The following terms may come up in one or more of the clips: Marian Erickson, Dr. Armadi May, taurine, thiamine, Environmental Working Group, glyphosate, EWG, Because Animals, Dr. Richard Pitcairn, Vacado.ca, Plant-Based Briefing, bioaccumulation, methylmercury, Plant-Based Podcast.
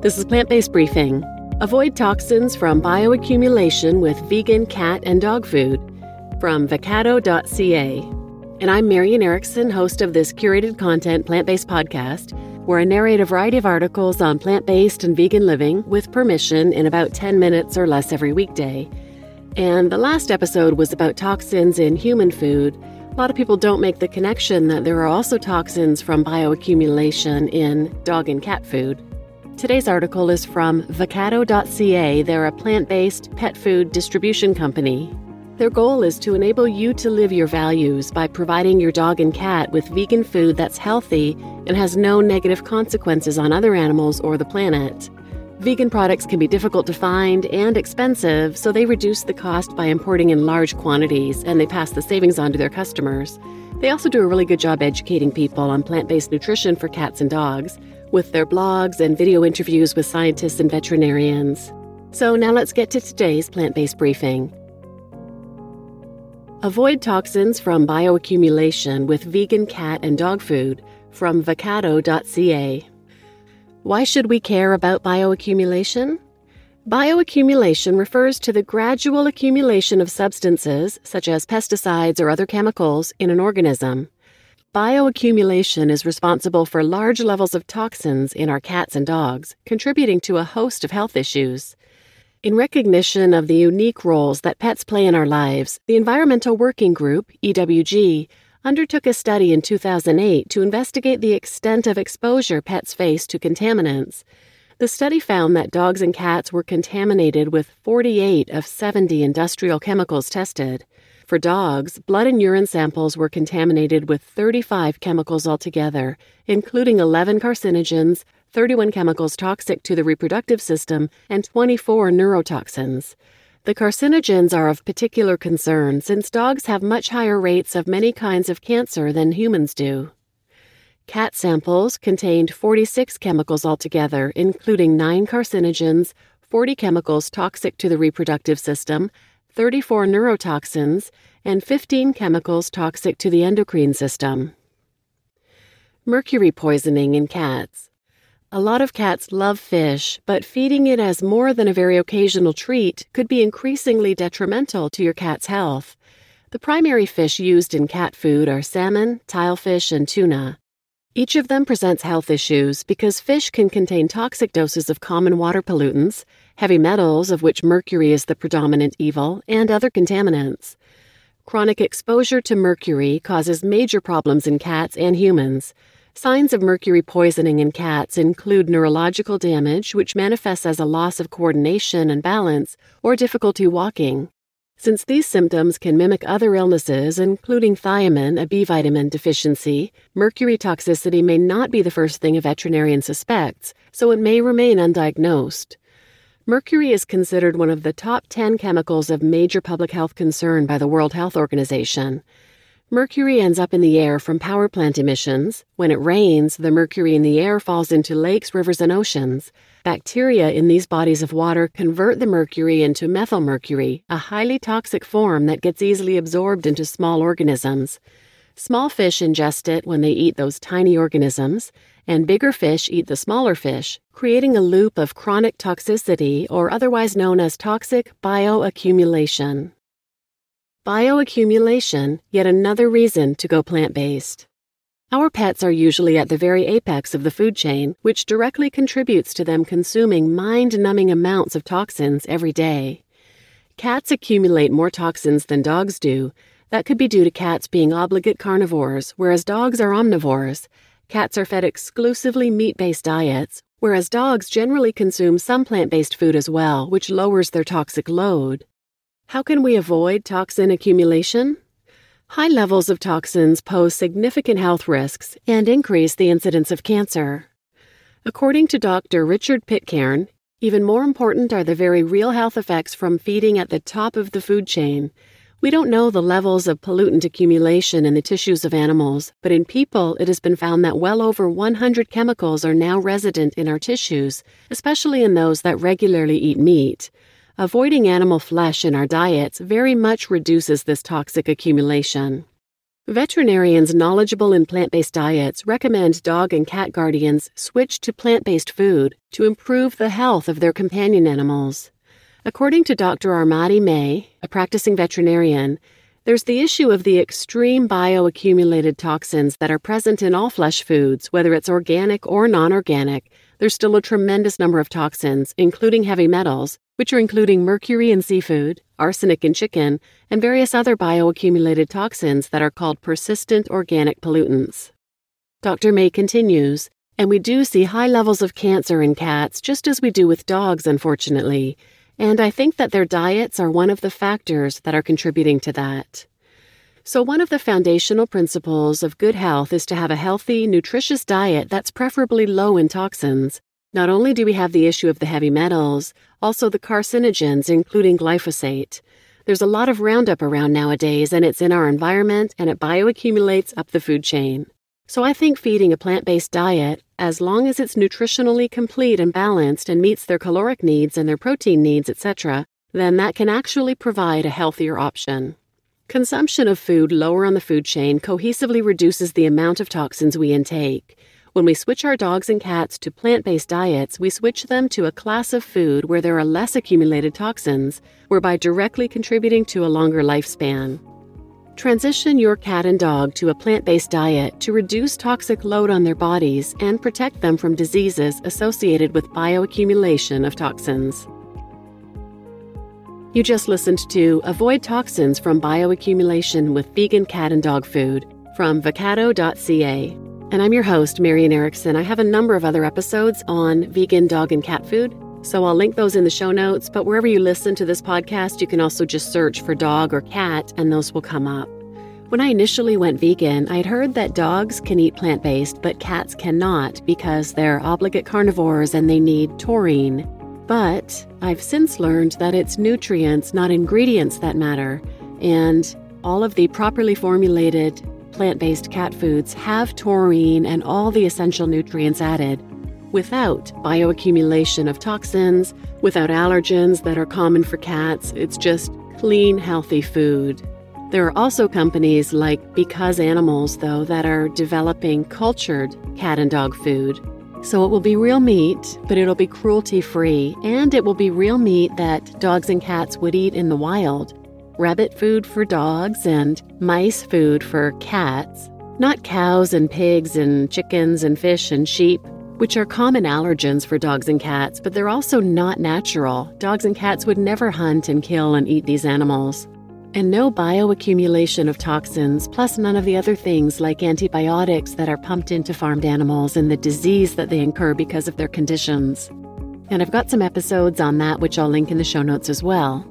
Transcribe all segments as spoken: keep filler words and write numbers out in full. This is Plant-Based Briefing. Avoid toxins from bioaccumulation with vegan cat and dog food from vacado dot c a. And I'm Marian Erickson, host of this curated content Plant-Based Podcast, where I narrate a variety of articles on plant-based and vegan living with permission in about ten minutes or less every weekday. And the last episode was about toxins in human food. A lot of people don't make the connection that there are also toxins from bioaccumulation in dog and cat food. Today's article is from vacado dot c a. They're a plant-based pet food distribution company. Their goal is to enable you to live your values by providing your dog and cat with vegan food that's healthy and has no negative consequences on other animals or the planet. Vegan products can be difficult to find and expensive, so they reduce the cost by importing in large quantities, and they pass the savings on to their customers. They also do a really good job educating people on plant-based nutrition for cats and dogs with their blogs and video interviews with scientists and veterinarians. So now let's get to today's plant-based briefing. Avoid toxins from bioaccumulation with vegan cat and dog food from vacado dot c a. Why should we care about bioaccumulation? Bioaccumulation refers to the gradual accumulation of substances, such as pesticides or other chemicals, in an organism. Bioaccumulation is responsible for large levels of toxins in our cats and dogs, contributing to a host of health issues. In recognition of the unique roles that pets play in our lives, the Environmental Working Group, E W G, undertook a study in two thousand eight to investigate the extent of exposure pets face to contaminants. The study found that dogs and cats were contaminated with forty-eight of seventy industrial chemicals tested. For dogs, blood and urine samples were contaminated with thirty-five chemicals altogether, including eleven carcinogens, thirty-one chemicals toxic to the reproductive system, and twenty-four neurotoxins. The carcinogens are of particular concern since dogs have much higher rates of many kinds of cancer than humans do. Cat samples contained forty-six chemicals altogether, including nine carcinogens, forty chemicals toxic to the reproductive system, thirty-four neurotoxins, and fifteen chemicals toxic to the endocrine system. Mercury poisoning in cats. A lot of cats love fish, but feeding it as more than a very occasional treat could be increasingly detrimental to your cat's health. The primary fish used in cat food are salmon, tilefish, and tuna. Each of them presents health issues because fish can contain toxic doses of common water pollutants, heavy metals, of which mercury is the predominant evil, and other contaminants. Chronic exposure to mercury causes major problems in cats and humans. Signs of mercury poisoning in cats include neurological damage, which manifests as a loss of coordination and balance, or difficulty walking. Since these symptoms can mimic other illnesses, including thiamine, a B vitamin deficiency, mercury toxicity may not be the first thing a veterinarian suspects, so it may remain undiagnosed. Mercury is considered one of the top ten chemicals of major public health concern by the World Health Organization. Mercury ends up in the air from power plant emissions. When it rains, the mercury in the air falls into lakes, rivers, and oceans. Bacteria in these bodies of water convert the mercury into methylmercury, a highly toxic form that gets easily absorbed into small organisms. Small fish ingest it when they eat those tiny organisms, and bigger fish eat the smaller fish, creating a loop of chronic toxicity, or otherwise known as toxic bioaccumulation. Bioaccumulation, yet another reason to go plant-based. Our pets are usually at the very apex of the food chain, which directly contributes to them consuming mind-numbing amounts of toxins every day. Cats accumulate more toxins than dogs do. That could be due to cats being obligate carnivores, whereas dogs are omnivores. Cats are fed exclusively meat-based diets, whereas dogs generally consume some plant-based food as well, which lowers their toxic load. How can we avoid toxin accumulation? High levels of toxins pose significant health risks and increase the incidence of cancer. According to Doctor Richard Pitcairn, even more important are the very real health effects from feeding at the top of the food chain. We don't know the levels of pollutant accumulation in the tissues of animals, but in people it has been found that well over one hundred chemicals are now resident in our tissues, especially in those that regularly eat meat. Avoiding animal flesh in our diets very much reduces this toxic accumulation. Veterinarians knowledgeable in plant-based diets recommend dog and cat guardians switch to plant-based food to improve the health of their companion animals. According to Doctor Armadi May, a practicing veterinarian, there's the issue of the extreme bioaccumulated toxins that are present in all flesh foods, whether it's organic or non-organic. There's still a tremendous number of toxins, including heavy metals, which are including mercury in seafood, arsenic in chicken, and various other bioaccumulated toxins that are called persistent organic pollutants. Doctor May continues, and we do see high levels of cancer in cats, just as we do with dogs, unfortunately, and I think that their diets are one of the factors that are contributing to that. So one of the foundational principles of good health is to have a healthy, nutritious diet that's preferably low in toxins. Not only do we have the issue of the heavy metals, also the carcinogens, including glyphosate. There's a lot of Roundup around nowadays, and it's in our environment, and it bioaccumulates up the food chain. So I think feeding a plant-based diet, as long as it's nutritionally complete and balanced and meets their caloric needs and their protein needs, et cetera, then that can actually provide a healthier option. Consumption of food lower on the food chain cohesively reduces the amount of toxins we intake. When we switch our dogs and cats to plant-based diets, we switch them to a class of food where there are less accumulated toxins, whereby directly contributing to a longer lifespan. Transition your cat and dog to a plant-based diet to reduce toxic load on their bodies and protect them from diseases associated with bioaccumulation of toxins. You just listened to Avoid Toxins from Bioaccumulation with Vegan Cat and Dog Food from Vacado dot c a. And I'm your host, Marian Erickson. I have a number of other episodes on vegan dog and cat food, so I'll link those in the show notes. But wherever you listen to this podcast, you can also just search for dog or cat, and those will come up. When I initially went vegan, I'd heard that dogs can eat plant-based, but cats cannot because they're obligate carnivores and they need taurine. But I've since learned that it's nutrients, not ingredients, that matter, and all of the properly formulated plant-based cat foods have taurine and all the essential nutrients added, without bioaccumulation of toxins, without allergens that are common for cats. It's just clean, healthy food. There are also companies like Because Animals, though, that are developing cultured cat and dog food. So it will be real meat, but it'll be cruelty-free, and it will be real meat that dogs and cats would eat in the wild. Rabbit food for dogs and mice food for cats, not cows and pigs and chickens and fish and sheep, which are common allergens for dogs and cats, but they're also not natural. Dogs and cats would never hunt and kill and eat these animals. And no bioaccumulation of toxins, plus none of the other things like antibiotics that are pumped into farmed animals and the disease that they incur because of their conditions. And I've got some episodes on that, which I'll link in the show notes as well.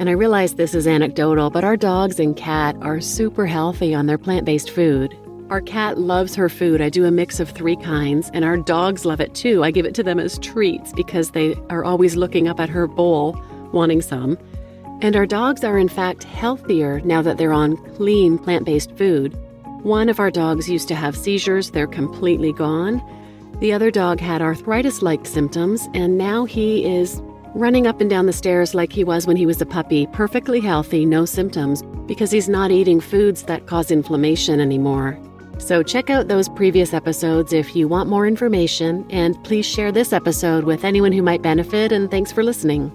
And I realize this is anecdotal, but our dogs and cat are super healthy on their plant-based food. Our cat loves her food. I do a mix of three kinds, and our dogs love it too. I give it to them as treats because they are always looking up at her bowl, wanting some. And our dogs are in fact healthier now that they're on clean plant-based food. One of our dogs used to have seizures. They're completely gone. The other dog had arthritis-like symptoms, and now he is running up and down the stairs like he was when he was a puppy, perfectly healthy, no symptoms, because he's not eating foods that cause inflammation anymore. So check out those previous episodes if you want more information, and please share this episode with anyone who might benefit, and thanks for listening.